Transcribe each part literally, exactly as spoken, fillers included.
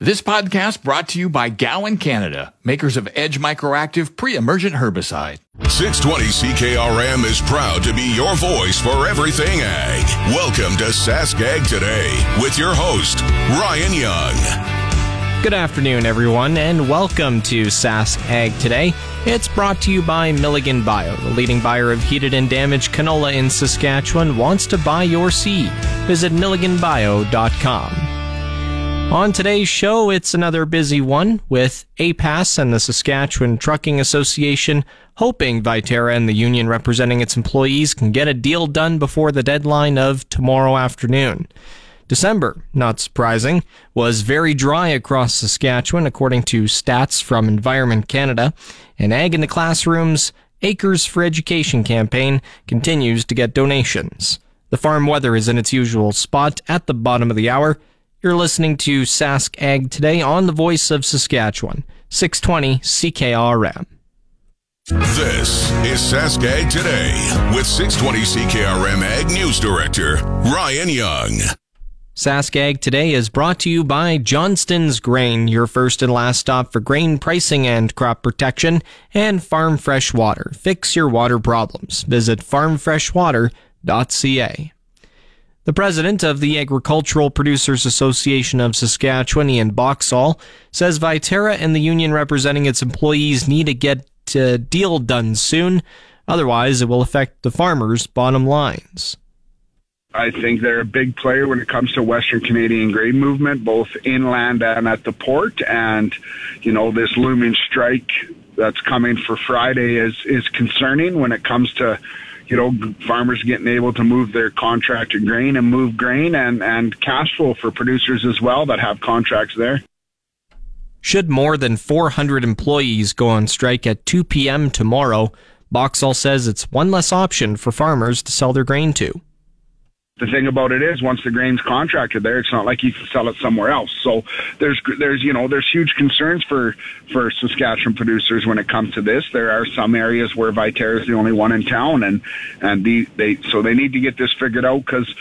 This podcast brought to you by Gowan Canada, makers of Edge Microactive Pre-Emergent Herbicide. six twenty C K R M is proud to be your voice for everything ag. Welcome to Sask Ag Today with your host, Ryan Young. Good afternoon, everyone, and welcome to Sask Ag Today. It's brought to you by Milligan Bio, the leading buyer of heated and damaged canola in Saskatchewan, wants to buy your seed. Visit milligan bio dot com. On today's show, it's another busy one, with A P A S and the Saskatchewan Trucking Association hoping Viterra and the union representing its employees can get a deal done before the deadline of tomorrow afternoon. December, not surprising, was very dry across Saskatchewan, according to stats from Environment Canada, and Ag in the Classroom's Acres for Education campaign continues to get donations. The farm weather is in its usual spot at the bottom of the hour. You're listening to Sask Ag Today on the Voice of Saskatchewan, six twenty C K R M. This is Sask Ag Today with six twenty C K R M Ag News Director Ryan Young. Sask Ag Today is brought to you by Johnston's Grain, your first and last stop for grain pricing and crop protection, and Farm Fresh Water. Fix your water problems. Visit farm fresh water dot c a. The president of the Agricultural Producers Association of Saskatchewan, Ian Boxall, says Viterra and the union representing its employees need to get a deal done soon. Otherwise, it will affect the farmers' bottom lines. I think they're a big player when it comes to Western Canadian grain movement, both inland and at the port. And, you know, this looming strike that's coming for Friday is, is concerning when it comes to, you know, farmers getting able to move their contracted grain and move grain and, and cash flow for producers as well that have contracts there. Should more than four hundred employees go on strike at two p.m. tomorrow, Boxall says it's one less option for farmers to sell their grain to. The thing about it is, once the grain's contracted there, it's not like you can sell it somewhere else. So there's, there's, you know, there's huge concerns for, for Saskatchewan producers when it comes to this. There are some areas where Viterra is the only one in town, and and the, they so they need to get this figured out, because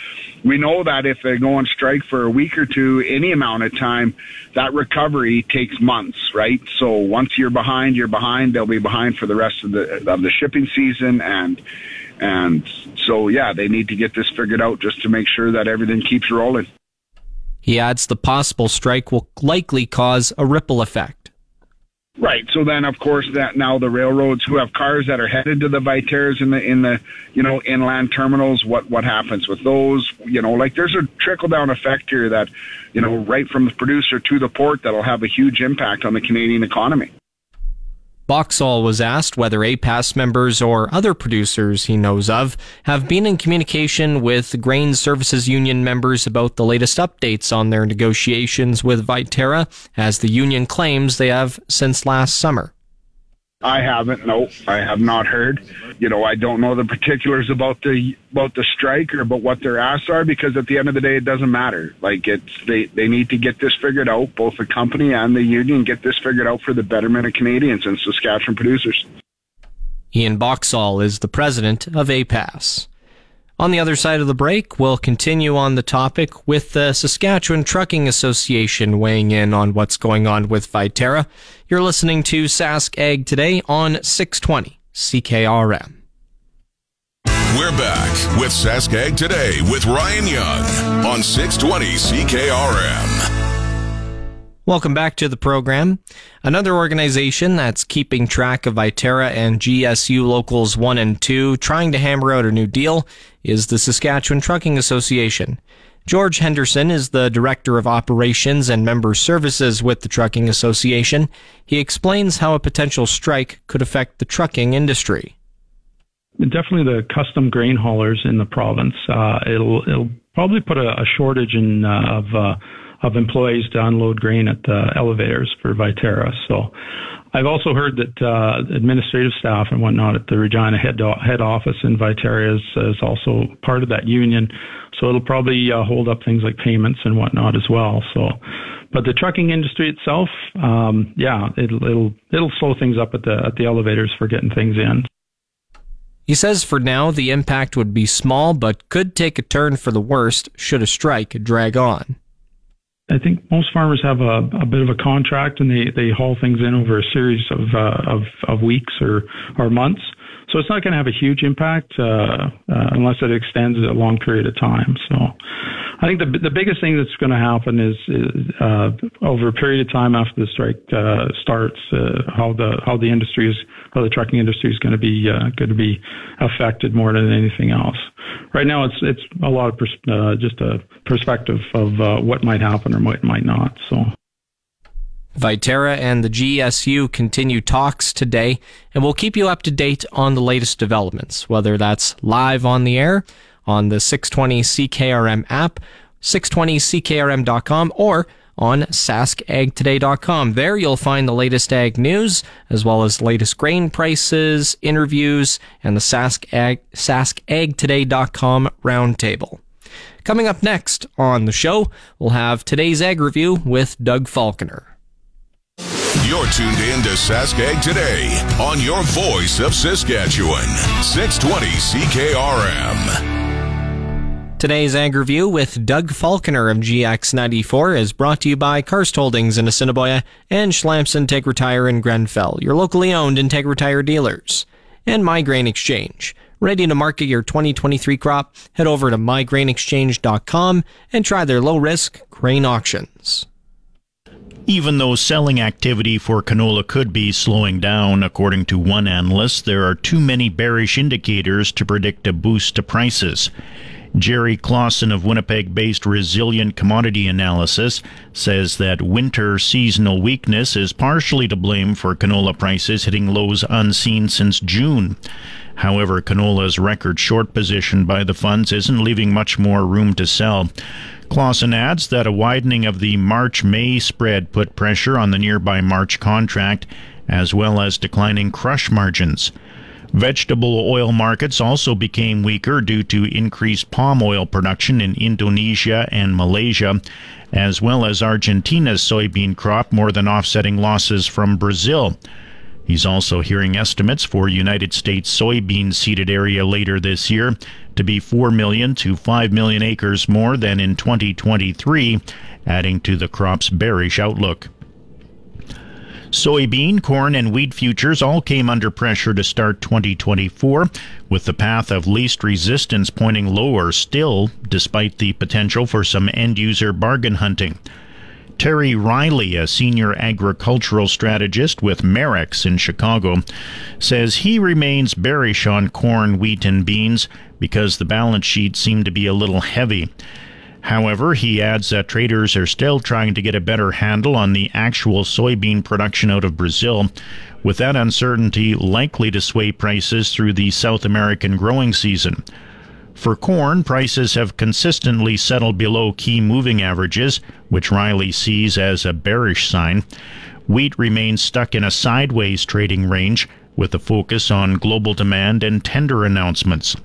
we know that if they go on strike for a week or two, any amount of time, that recovery takes months, right? So once you're behind, you're behind. They'll be behind for the rest of the of the shipping season, and. And so, yeah, they need to get this figured out just to make sure that everything keeps rolling. He adds the possible strike will likely cause a ripple effect. Right. So then, of course, that now the railroads who have cars that are headed to the Viterras in the in the you know inland terminals, what what happens with those? You know, like there's a trickle down effect here that, you know, right from the producer to the port, that'll have a huge impact on the Canadian economy. Boxall was asked whether A P A S members or other producers he knows of have been in communication with Grain Services Union members about the latest updates on their negotiations with Viterra, as the union claims they have since last summer. I haven't, no, I have not heard. You know, I don't know the particulars about the about the strike or about what their asks are, because at the end of the day, it doesn't matter. Like, it's they, they need to get this figured out, both the company and the union, get this figured out for the betterment of Canadians and Saskatchewan producers. Ian Boxall is the president of A P A S. On the other side of the break, we'll continue on the topic with the Saskatchewan Trucking Association weighing in on what's going on with Viterra. You're listening to Sask Ag Today on six twenty C K R M. We're back with Sask Ag Today with Ryan Young on six twenty C K R M. Welcome back to the program. Another organization that's keeping track of Viterra and G S U Locals one and two, trying to hammer out a new deal, is the Saskatchewan Trucking Association. George Henderson is the Director of Operations and Member Services with the Trucking Association. He explains how a potential strike could affect the trucking industry. Definitely the custom grain haulers in the province. Uh, it'll, it'll probably put a, a shortage in uh, of... Uh, of employees to unload grain at the elevators for Viterra. So I've also heard that uh, administrative staff and whatnot at the Regina head, head office in Viterra is, is also part of that union. So it'll probably uh, hold up things like payments and whatnot as well. So, but the trucking industry itself, um, yeah, it'll, it'll it'll slow things up at the at the elevators for getting things in. He says for now the impact would be small, but could take a turn for the worst should a strike drag on. I think most farmers have a, a bit of a contract, and they, they haul things in over a series of uh, of, of weeks or, or months. So it's not going to have a huge impact uh, uh, unless it extends a long period of time. So I think the the biggest thing that's going to happen is, is uh, over a period of time after the strike uh, starts, uh, how the how the industry is how the trucking industry is going to be uh, going to be affected more than anything else. Right now, it's it's a lot of pers- uh, just a perspective of uh, what might happen or what might not. So. Viterra and the G S U continue talks today, and we'll keep you up to date on the latest developments, whether that's live on the air, on the six twenty C K R M app, six twenty C K R M dot com, or on sask ag today dot com. There you'll find the latest ag news, as well as latest grain prices, interviews, and the Sask Ag, sask ag today dot com roundtable. Coming up next on the show, we'll have today's Ag Review with Doug Falconer. You're tuned in to Sask Ag Today on your voice of Saskatchewan, six twenty C K R M. Today's Ag Review with Doug Falconer of G X ninety-four is brought to you by Karst Holdings in Assiniboia and Schlampson Integra Tire in Grenfell, your locally owned Integra Tire dealers, and My Grain Exchange. Ready to market your twenty twenty-three crop? Head over to my grain exchange dot com and try their low-risk grain auctions. Even though selling activity for canola could be slowing down, according to one analyst, there are too many bearish indicators to predict a boost to prices. Jerry Clausen of Winnipeg-based Resilient Commodity Analysis says that winter seasonal weakness is partially to blame for canola prices hitting lows unseen since June. However, canola's record short position by the funds isn't leaving much more room to sell. Clausen adds that a widening of the March-May spread put pressure on the nearby March contract, as well as declining crush margins. Vegetable oil markets also became weaker due to increased palm oil production in Indonesia and Malaysia, as well as Argentina's soybean crop more than offsetting losses from Brazil. He's also hearing estimates for United States soybean seeded area later this year to be four million to five million acres more than in twenty twenty-three, adding to the crop's bearish outlook. Soybean, corn, and wheat futures all came under pressure to start twenty twenty-four, with the path of least resistance pointing lower still, despite the potential for some end-user bargain hunting. Terry Riley, a senior agricultural strategist with Marex in Chicago, says he remains bearish on corn, wheat, and beans because the balance sheets seem to be a little heavy. However, he adds that traders are still trying to get a better handle on the actual soybean production out of Brazil, with that uncertainty likely to sway prices through the South American growing season. For corn, prices have consistently settled below key moving averages, which Riley sees as a bearish sign. Wheat remains stuck in a sideways trading range, with a focus on global demand and tender announcements.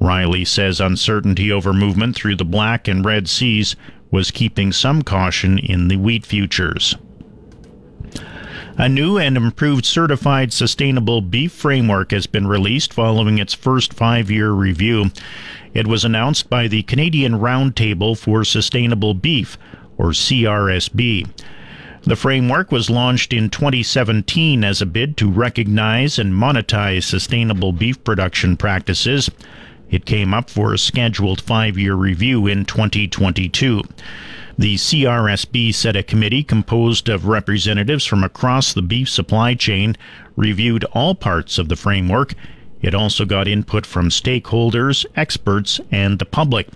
Riley says uncertainty over movement through the Black and Red Seas was keeping some caution in the wheat futures. A new and improved certified sustainable beef framework has been released following its first five-year review. It was announced by the Canadian Roundtable for Sustainable Beef, or C R S B. The framework was launched in twenty seventeen as a bid to recognize and monetize sustainable beef production practices. It came up for a scheduled five-year review in twenty twenty-two. The C R S B set a committee composed of representatives from across the beef supply chain reviewed all parts of the framework. It also got input from stakeholders, experts, and the public.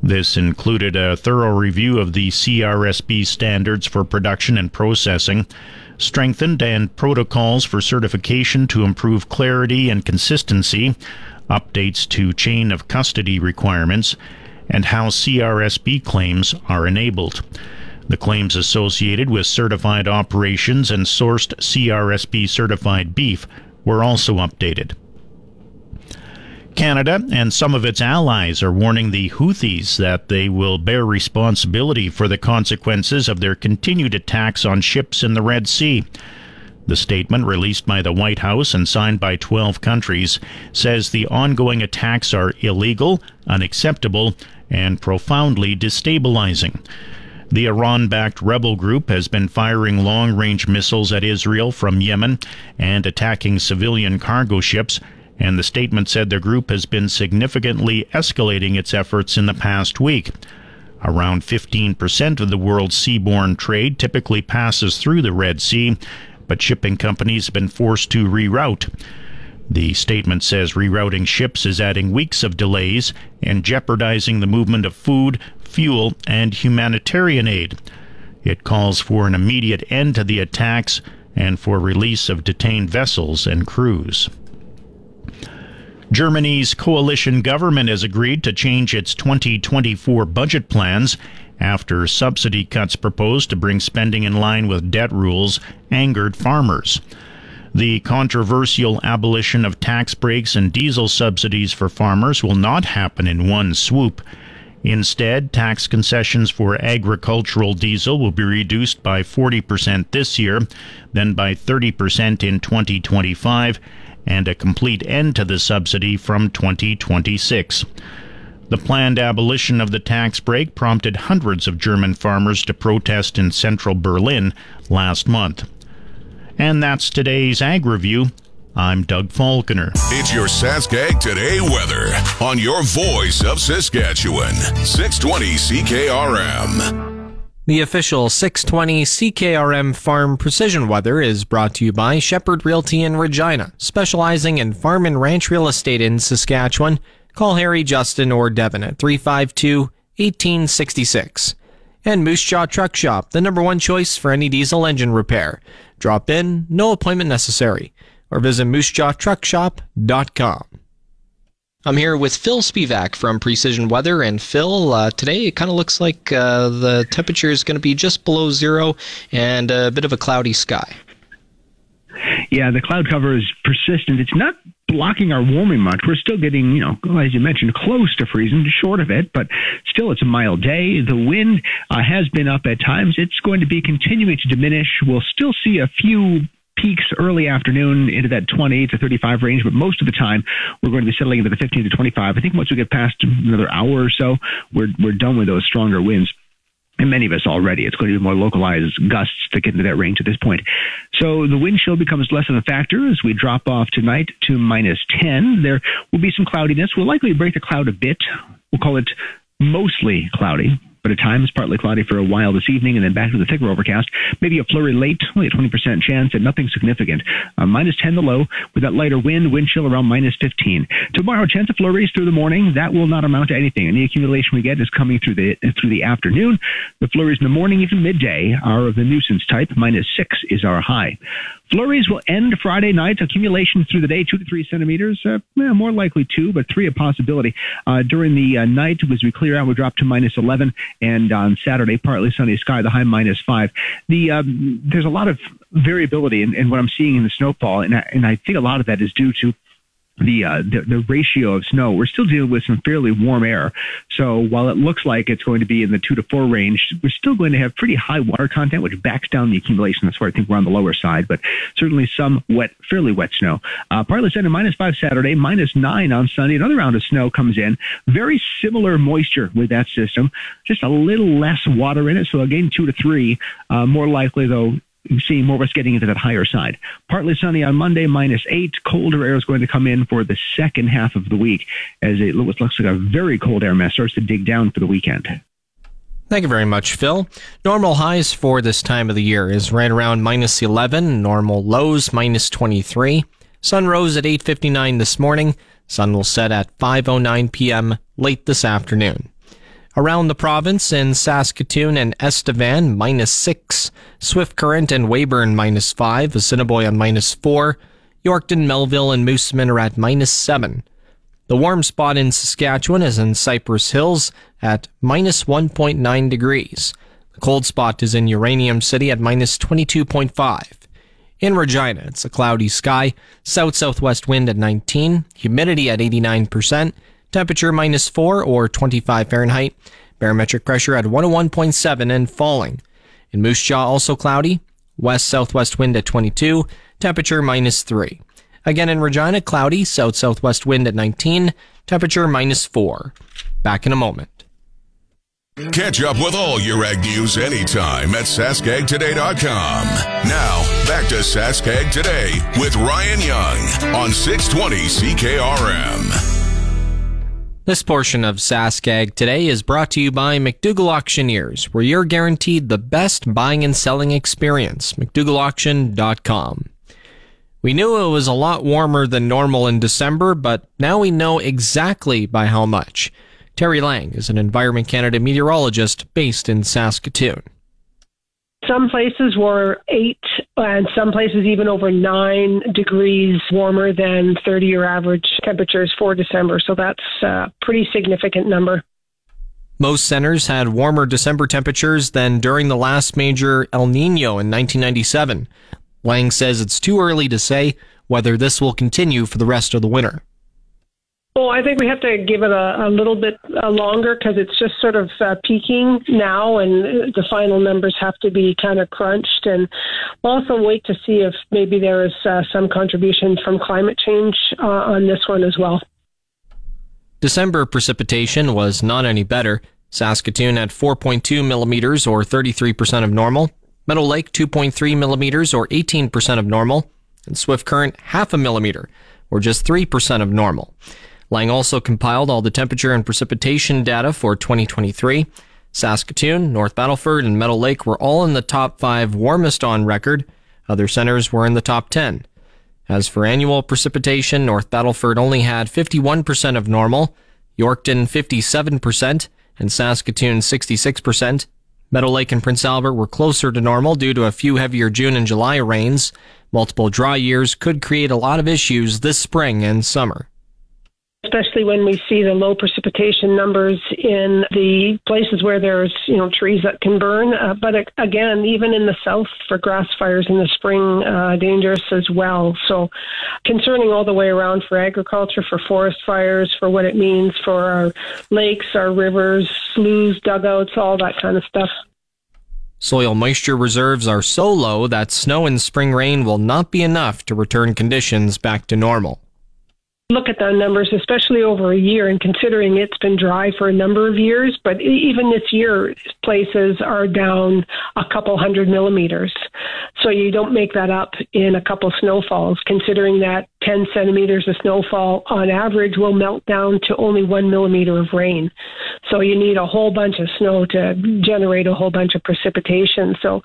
This included a thorough review of the C R S B standards for production and processing, strengthened and protocols for certification to improve clarity and consistency, updates to chain of custody requirements, and how C R S B claims are enabled. The claims associated with certified operations and sourced C R S P-certified beef were also updated. Canada and some of its allies are warning the Houthis that they will bear responsibility for the consequences of their continued attacks on ships in the Red Sea. The statement, released by the White House and signed by twelve countries, says the ongoing attacks are illegal, unacceptable, and profoundly destabilizing. The Iran-backed rebel group has been firing long-range missiles at Israel from Yemen and attacking civilian cargo ships, and the statement said the group has been significantly escalating its efforts in the past week. Around fifteen percent of the world's seaborne trade typically passes through the Red Sea, but shipping companies have been forced to reroute. The statement says rerouting ships is adding weeks of delays and jeopardizing the movement of food, fuel, and humanitarian aid. It calls for an immediate end to the attacks and for release of detained vessels and crews. Germany's coalition government has agreed to change its twenty twenty-four budget plans after subsidy cuts proposed to bring spending in line with debt rules angered farmers. The controversial abolition of tax breaks and diesel subsidies for farmers will not happen in one swoop. Instead, tax concessions for agricultural diesel will be reduced by forty percent this year, then by thirty percent in twenty twenty-five, and a complete end to the subsidy from twenty twenty-six. The planned abolition of the tax break prompted hundreds of German farmers to protest in central Berlin last month. And that's today's Ag Review. I'm Doug Falconer. It's your Sask Ag Today weather on your voice of Saskatchewan, six twenty C K R M. The official six twenty C K R M Farm Precision Weather is brought to you by Shepherd Realty in Regina, specializing in farm and ranch real estate in Saskatchewan. Call Harry, Justin, or Devin at three five two, one eight six six. And Moose Jaw Truck Shop, the number one choice for any diesel engine repair. Drop in, no appointment necessary, or visit moose jaw truck shop dot com. I'm here with Phil Spivak from Precision Weather, and Phil, uh, today it kind of looks like uh, the temperature is going to be just below zero and a bit of a cloudy sky. Yeah, the cloud cover is persistent. It's not blocking our warming much. We're still getting, you know, as you mentioned, close to freezing, short of it, but still it's a mild day. The wind uh, has been up at times. It's going to be continuing to diminish. We'll still see a few peaks early afternoon into that twenty-eight to thirty-five range, but most of the time we're going to be settling into the fifteen to twenty-five. I think once we get past another hour or so, we're we're done with those stronger winds. And many of us already, it's going to be more localized gusts that get into that range at this point. So the wind chill becomes less of a factor as we drop off tonight to minus ten. There will be some cloudiness. We'll likely break the cloud a bit. We'll call it mostly cloudy, but at times partly cloudy for a while this evening, and then back to the thicker overcast. Maybe a flurry late, only a twenty percent chance, and nothing significant. Uh, minus ten the low with that lighter wind, wind chill around minus fifteen. Tomorrow, chance of flurries through the morning. That will not amount to anything. Any accumulation we get is coming through the through the afternoon. The flurries in the morning, even midday, are of the nuisance type. minus six is our high. Flurries will end Friday night. Accumulation through the day, two to three centimeters, uh, more likely two, but three a possibility. Uh, during the uh, night, as we clear out, we drop to minus eleven, and on Saturday, partly sunny sky, the high minus five. The um, there's a lot of variability in, in what I'm seeing in the snowfall, and I, and I think a lot of that is due to The, uh, the the ratio of snow. We're still dealing with some fairly warm air. So while it looks like it's going to be in the two to four range, we're still going to have pretty high water content, which backs down the accumulation. That's where I think we're on the lower side, but certainly some wet, fairly wet snow. Uh, partly sunny, minus five Saturday, minus nine on Sunday. Another round of snow comes in. Very similar moisture with that system, just a little less water in it. So again, two to three, uh, more likely though, seeing more of us getting into that higher side. Partly sunny on Monday, minus eight. Colder air is going to come in for the second half of the week as it looks like a very cold air mass starts to dig down for the weekend. Thank you very much, Phil. Normal highs for this time of the year is right around minus eleven. Normal lows, minus twenty-three. Sun rose at eight fifty-nine this morning. Sun will set at five oh nine p.m. late this afternoon. Around the province in Saskatoon and Estevan, minus six. Swift Current and Weyburn, minus five. Assiniboia, minus four. Yorkton, Melville, and Mooseman are at minus seven. The warm spot in Saskatchewan is in Cypress Hills at minus one point nine degrees. cold spot is in Uranium City at minus twenty-two point five. In Regina, it's a cloudy sky, south-southwest wind at nineteen, humidity at eighty-nine percent, temperature minus four or twenty-five Fahrenheit, barometric pressure at one oh one point seven and falling. In Moose Jaw, also cloudy, west-southwest wind at twenty-two, temperature minus three. Again in Regina, cloudy, south-southwest wind at nineteen, temperature minus four. Back in a moment. Catch up with all your ag news anytime at sask ag today dot com. Now, back to Sask Ag Today with Ryan Young on six twenty C K R M. This portion of Sask Ag Today is brought to you by McDougall Auctioneers, where you're guaranteed the best buying and selling experience. McDougall Auction dot com. We knew it was a lot warmer than normal in December, but now we know exactly by how much. Terri Lang is an Environment Canada meteorologist based in Saskatoon. Some places were eight and some places even over nine degrees warmer than thirty-year average temperatures for December, so that's a pretty significant number. Most centers had warmer December temperatures than during the last major El Nino in nineteen ninety-seven. Lang says it's too early to say whether this will continue for the rest of the winter. Well, I think we have to give it a, a little bit uh, longer because it's just sort of uh, peaking now, and the final numbers have to be kind of crunched. And we'll also wait to see if maybe there is uh, some contribution from climate change uh, on this one as well. December precipitation was not any better. Saskatoon at four point two millimeters or thirty-three percent of normal. Meadow Lake two point three millimeters or eighteen percent of normal. And Swift Current half a millimeter or just three percent of normal. Lang also compiled all the temperature and precipitation data for twenty twenty-three. Saskatoon, North Battleford, and Meadow Lake were all in the top five warmest on record. Other centers were in the top ten. As for annual precipitation, North Battleford only had fifty-one percent of normal, Yorkton fifty-seven percent, and Saskatoon sixty-six percent. Meadow Lake and Prince Albert were closer to normal due to a few heavier June and July rains. Multiple dry years could create a lot of issues this spring and summer. Especially when we see the low precipitation numbers in the places where there's, you know, trees that can burn. Uh, but again, even in the south for grass fires in the spring, uh, dangerous as well. So concerning all the way around for agriculture, for forest fires, for what it means for our lakes, our rivers, sloughs, dugouts, all that kind of stuff. Soil moisture reserves are so low that snow and spring rain will not be enough to return conditions back to normal. Look at the numbers, especially over a year, and considering it's been dry for a number of years, but even this year, places are down a couple hundred millimeters. So you don't make that up in a couple snowfalls, considering that ten centimeters of snowfall on average will melt down to only one millimeter of rain. So you need a whole bunch of snow to generate a whole bunch of precipitation. So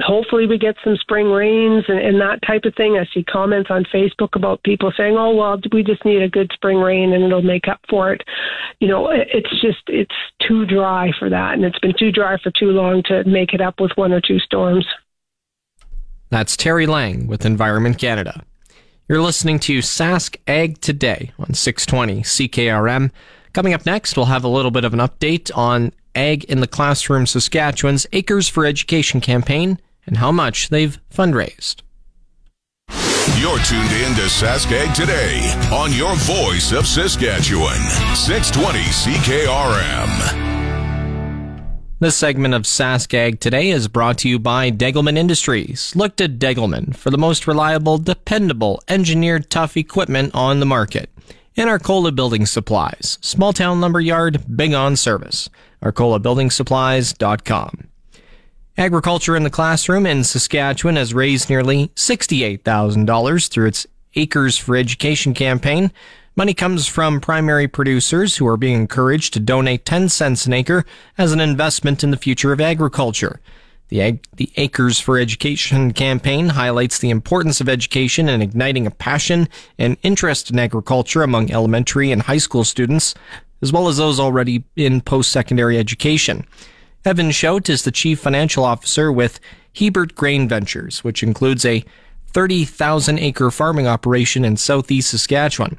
hopefully we get some spring rains and, and that type of thing. I see comments on Facebook about people saying, oh, well, we just need a good spring rain and it'll make up for it. You know, it's just, it's too dry for that. And it's been too dry for too long to make it up with one or two storms. That's Terri Lang with Environment Canada. You're listening to Sask Ag Today on six twenty C K R M. Coming up next, we'll have a little bit of an update on Ag in the Classroom Saskatchewan's Acres for Education campaign and how much they've fundraised. You're tuned in to Sask Ag Today on your voice of Saskatchewan, six twenty C K R M. This segment of Sask Ag Today is brought to you by Degelman Industries. Look to Degelman for the most reliable, dependable, engineered tough equipment on the market. And Arcola Building Supplies, small town lumber yard, big on service. Arcola Building Supplies dot com. Agriculture in the Classroom in Saskatchewan has raised nearly sixty-eight thousand dollars through its Acres for Education campaign. Money comes from primary producers who are being encouraged to donate ten cents an acre as an investment in the future of agriculture. The, Ag- the Acres for Education campaign highlights the importance of education in igniting a passion and interest in agriculture among elementary and high school students, as well as those already in post-secondary education. Evan Schout is the Chief Financial Officer with Hebert Grain Ventures, which includes a thirty thousand acre farming operation in southeast Saskatchewan.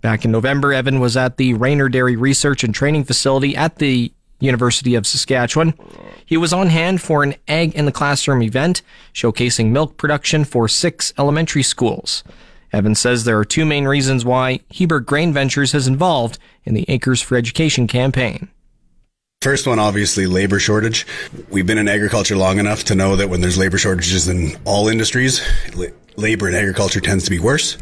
Back in November, Evan was at the Rainer Dairy Research and Training Facility at the University of Saskatchewan. He was on hand for an Ag in the Classroom event showcasing milk production for six elementary schools. Evan says there are two main reasons why Hebert Grain Ventures has involved in the Acres for Education campaign. First one, obviously, labor shortage. We've been in agriculture long enough to know that when there's labor shortages in all industries, labor in agriculture tends to be worse.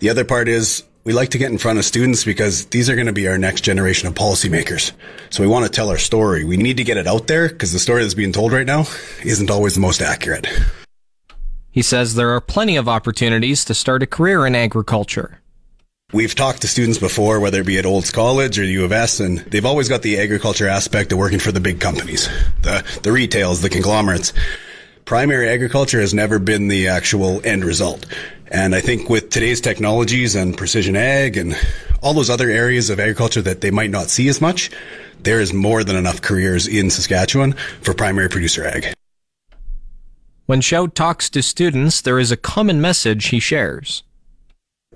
The other part is we like to get in front of students because these are going to be our next generation of policymakers. So we want to tell our story. We need to get it out there because the story that's being told right now isn't always the most accurate. He says there are plenty of opportunities to start a career in agriculture. We've talked to students before, whether it be at Olds College or U of S, and they've always got the agriculture aspect of working for the big companies, the, the retails, the conglomerates. Primary agriculture has never been the actual end result. And I think with today's technologies and precision ag and all those other areas of agriculture that they might not see as much, there is more than enough careers in Saskatchewan for primary producer ag. When Schout talks to students, there is a common message he shares.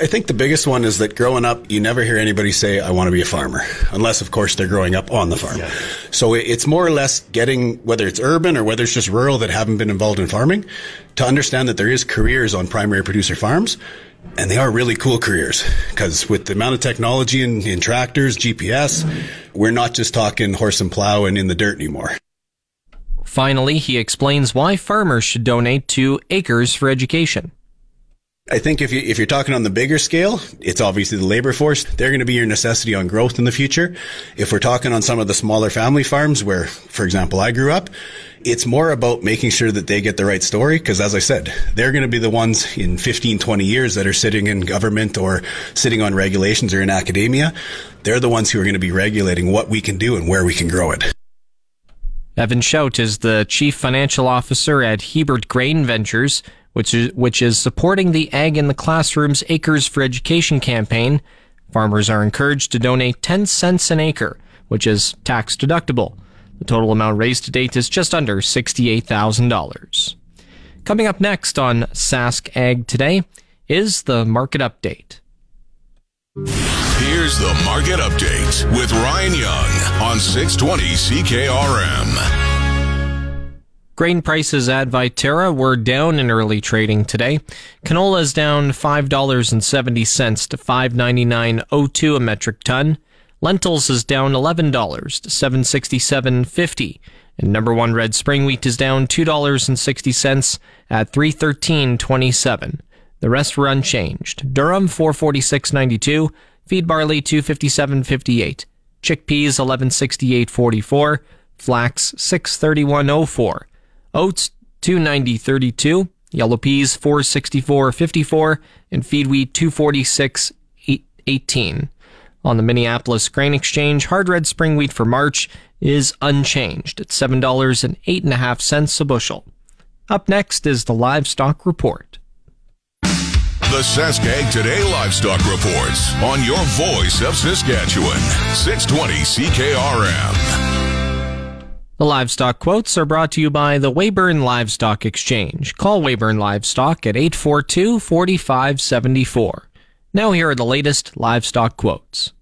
I think the biggest one is that growing up, you never hear anybody say, I want to be a farmer, unless, of course, they're growing up on the farm. Yeah. So it's more or less getting, whether it's urban or whether it's just rural that haven't been involved in farming, to understand that there is careers on primary producer farms, and they are really cool careers, because with the amount of technology in, in tractors, G P S, we're not just talking horse and plow and in the dirt anymore. Finally, he explains why farmers should donate to Acres for Education. I think if, you, if you're talking on the bigger scale, it's obviously the labor force. They're going to be your necessity on growth in the future. If we're talking on some of the smaller family farms where, for example, I grew up, it's more about making sure that they get the right story. Because as I said, they're going to be the ones in fifteen, twenty years that are sitting in government or sitting on regulations or in academia. They're the ones who are going to be regulating what we can do and where we can grow it. Evan Schout is the Chief Financial Officer at Hebert Grain Ventures, which is, which is supporting the Ag in the Classroom's Acres for Education campaign. Farmers are encouraged to donate ten cents an acre, which is tax deductible. The total amount raised to date is just under sixty-eight thousand dollars. Coming up next on Sask Ag Today is the market update. Here's the market update with Ryan Young on six twenty C K R M. Grain prices at Viterra were down in early trading today. Canola is down five dollars and seventy cents to five ninety-nine oh two a metric ton. Lentils is down eleven dollars to seven sixty-seven fifty. And number one red spring wheat is down two dollars and sixty cents at three thirteen twenty-seven. The rest were unchanged. Durum four forty-six ninety-two, feed barley two fifty-seven fifty-eight, chickpeas eleven sixty-eight forty-four, flax six thirty-one oh four, oats two ninety thirty-two, yellow peas four sixty-four fifty-four, and feed wheat two forty-six eighteen. On the Minneapolis Grain Exchange, hard red spring wheat for March is unchanged at seven dollars and eight point five cents a bushel. Up next is the livestock report. The Sask Ag Today Livestock Reports on your voice of Saskatchewan, six twenty C K R M. The livestock quotes are brought to you by the Weyburn Livestock Exchange. Call Weyburn Livestock at eight four two, four five seven four. Now here are the latest livestock quotes.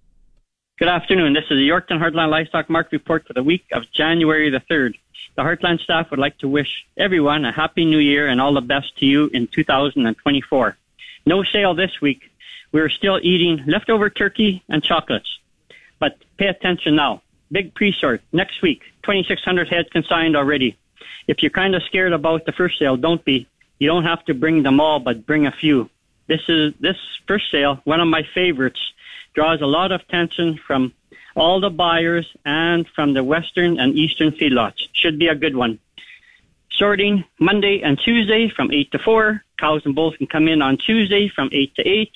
Good afternoon. This is the Yorkton Heartland Livestock Market Report for the week of January the third. The Heartland staff would like to wish everyone a Happy New Year and all the best to you in two thousand twenty-four. No sale this week. We are still eating leftover turkey and chocolates. But pay attention now. Big pre-sort next week. twenty-six hundred heads consigned already. If you're kind of scared about the first sale, don't be. You don't have to bring them all, but bring a few. This is this first sale, one of my favorites, draws a lot of attention from all the buyers and from the western and eastern feedlots. Should be a good one. Sorting Monday and Tuesday from eight to four. Cows and bulls can come in on Tuesday from eight to eight.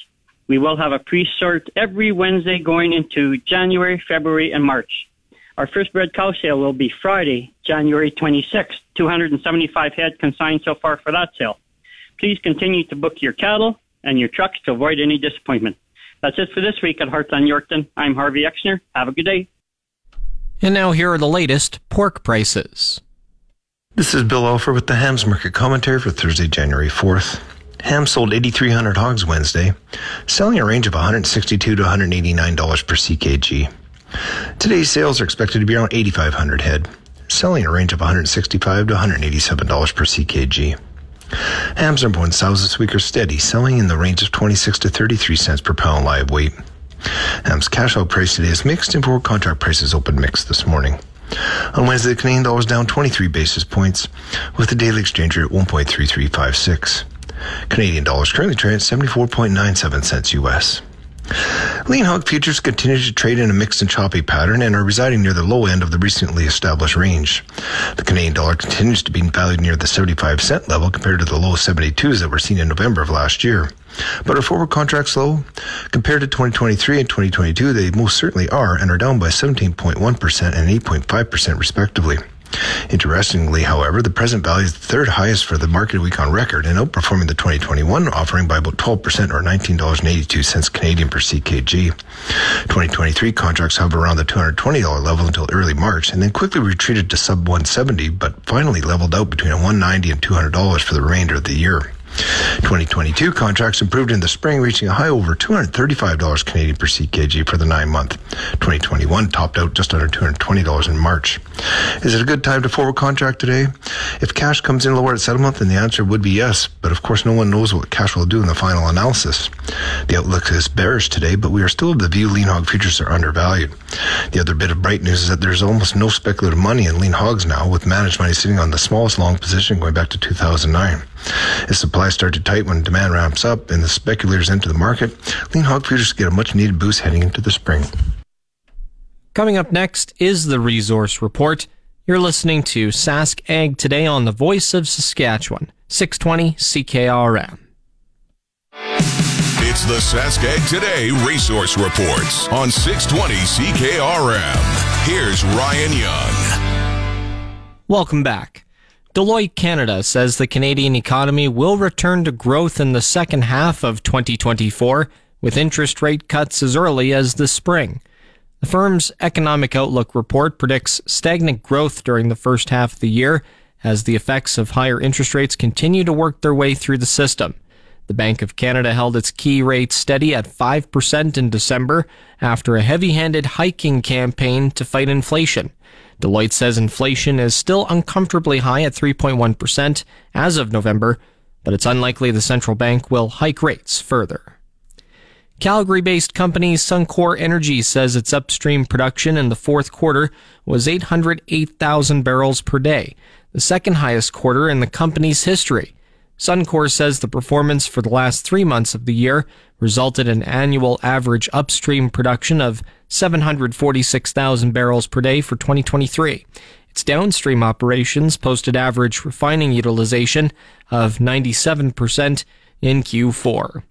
We will have a pre-sort every Wednesday going into January, February, and March. Our first bred cow sale will be Friday, January twenty-sixth. two hundred seventy-five head consigned so far for that sale. Please continue to book your cattle and your trucks to avoid any disappointment. That's it for this week at Heartland Yorkton. I'm Harvey Exner. Have a good day. And now here are the latest pork prices. This is Bill Alfer with the Hams Market Commentary for Thursday, January fourth. Ham sold eighty-three hundred hogs Wednesday, selling a range of one sixty-two to one eighty-nine dollars per C K G. Today's sales are expected to be around eighty-five hundred head, selling a range of one hundred sixty-five dollars to one hundred eighty-seven dollars per C K G. Hams and one sows this week are steady, selling in the range of twenty-six to thirty-three cents per pound live weight. Hams cash out price today is mixed, and forward contract prices open mixed this morning. On Wednesday, the Canadian dollar is down twenty-three basis points, with the daily exchange rate at one point three three five six. Canadian dollar is currently trading at seventy-four point nine seven cents U S. Lean hog futures continue to trade in a mixed and choppy pattern and are residing near the low end of the recently established range. The Canadian dollar continues to be valued near the seventy-five cent level compared to the low seventy-twos that were seen in November of last year. But are forward contracts low? Compared to twenty twenty-three and twenty twenty-two, they most certainly are, and are down by seventeen point one percent and eight point five percent respectively. Interestingly, however, the present value is the third highest for the market week on record and outperforming the twenty twenty-one offering by about twelve percent or nineteen dollars and eighty-two cents Canadian per C K G. twenty twenty-three contracts hovered around the two hundred twenty dollars level until early March and then quickly retreated to sub one hundred seventy dollars but finally leveled out between one hundred ninety dollars and two hundred dollars for the remainder of the year. twenty twenty-two contracts improved in the spring, reaching a high over two hundred thirty-five dollars Canadian per C K G for the nine-month. twenty twenty-one topped out just under two hundred twenty dollars in March. Is it a good time to forward contract today? If cash comes in lower at settlement, then the answer would be yes, but of course no one knows what cash will do in the final analysis. The outlook is bearish today, but we are still of the view lean hog futures are undervalued. The other bit of bright news is that there's almost no speculative money in lean hogs now, with managed money sitting on the smallest long position going back to two thousand nine. As supply starts to tighten when demand ramps up and the speculators enter the market, lean hog futures get a much-needed boost heading into the spring. Coming up next is the Resource Report. You're listening to Sask Ag Today on the Voice of Saskatchewan, six twenty C K R M. It's the Sask Ag Today Resource Reports on six twenty C K R M. Here's Ryan Young. Welcome back. Deloitte Canada says the Canadian economy will return to growth in the second half of twenty twenty-four, with interest rate cuts as early as this spring. The firm's Economic Outlook report predicts stagnant growth during the first half of the year as the effects of higher interest rates continue to work their way through the system. The Bank of Canada held its key rate steady at five percent in December after a heavy-handed hiking campaign to fight inflation. Deloitte says inflation is still uncomfortably high at three point one percent as of November, but it's unlikely the central bank will hike rates further. Calgary-based company Suncor Energy says its upstream production in the fourth quarter was eight hundred eight thousand barrels per day, the second highest quarter in the company's history. Suncor says the performance for the last three months of the year resulted in annual average upstream production of seven hundred forty-six thousand barrels per day for twenty twenty-three. Its downstream operations posted average refining utilization of ninety-seven percent in Q four.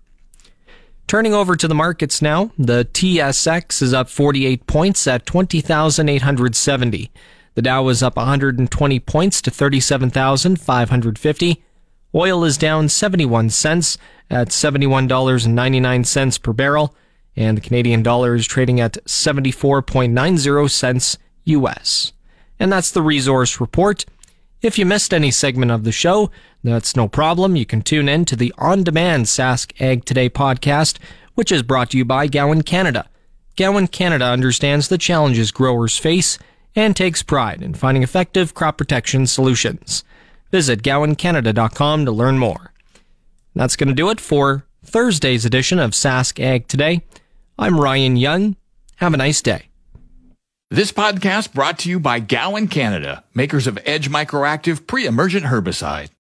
Turning over to the markets now, the T S X is up forty-eight points at twenty thousand eight hundred seventy. The Dow is up one hundred twenty points to thirty-seven thousand five hundred fifty. Oil is down seventy-one cents at seventy-one dollars and ninety-nine cents per barrel, and the Canadian dollar is trading at seventy-four point nine zero cents U S. And that's the Resource Report. If you missed any segment of the show, that's no problem. You can tune in to the on-demand Sask Ag Today podcast, which is brought to you by Gowan Canada. Gowan Canada understands the challenges growers face and takes pride in finding effective crop protection solutions. Visit Gowan Canada dot com to learn more. That's going to do it for Thursday's edition of Sask Ag Today. I'm Ryan Young. Have a nice day. This podcast brought to you by Gowan Canada, makers of Edge Microactive Pre-Emergent Herbicide.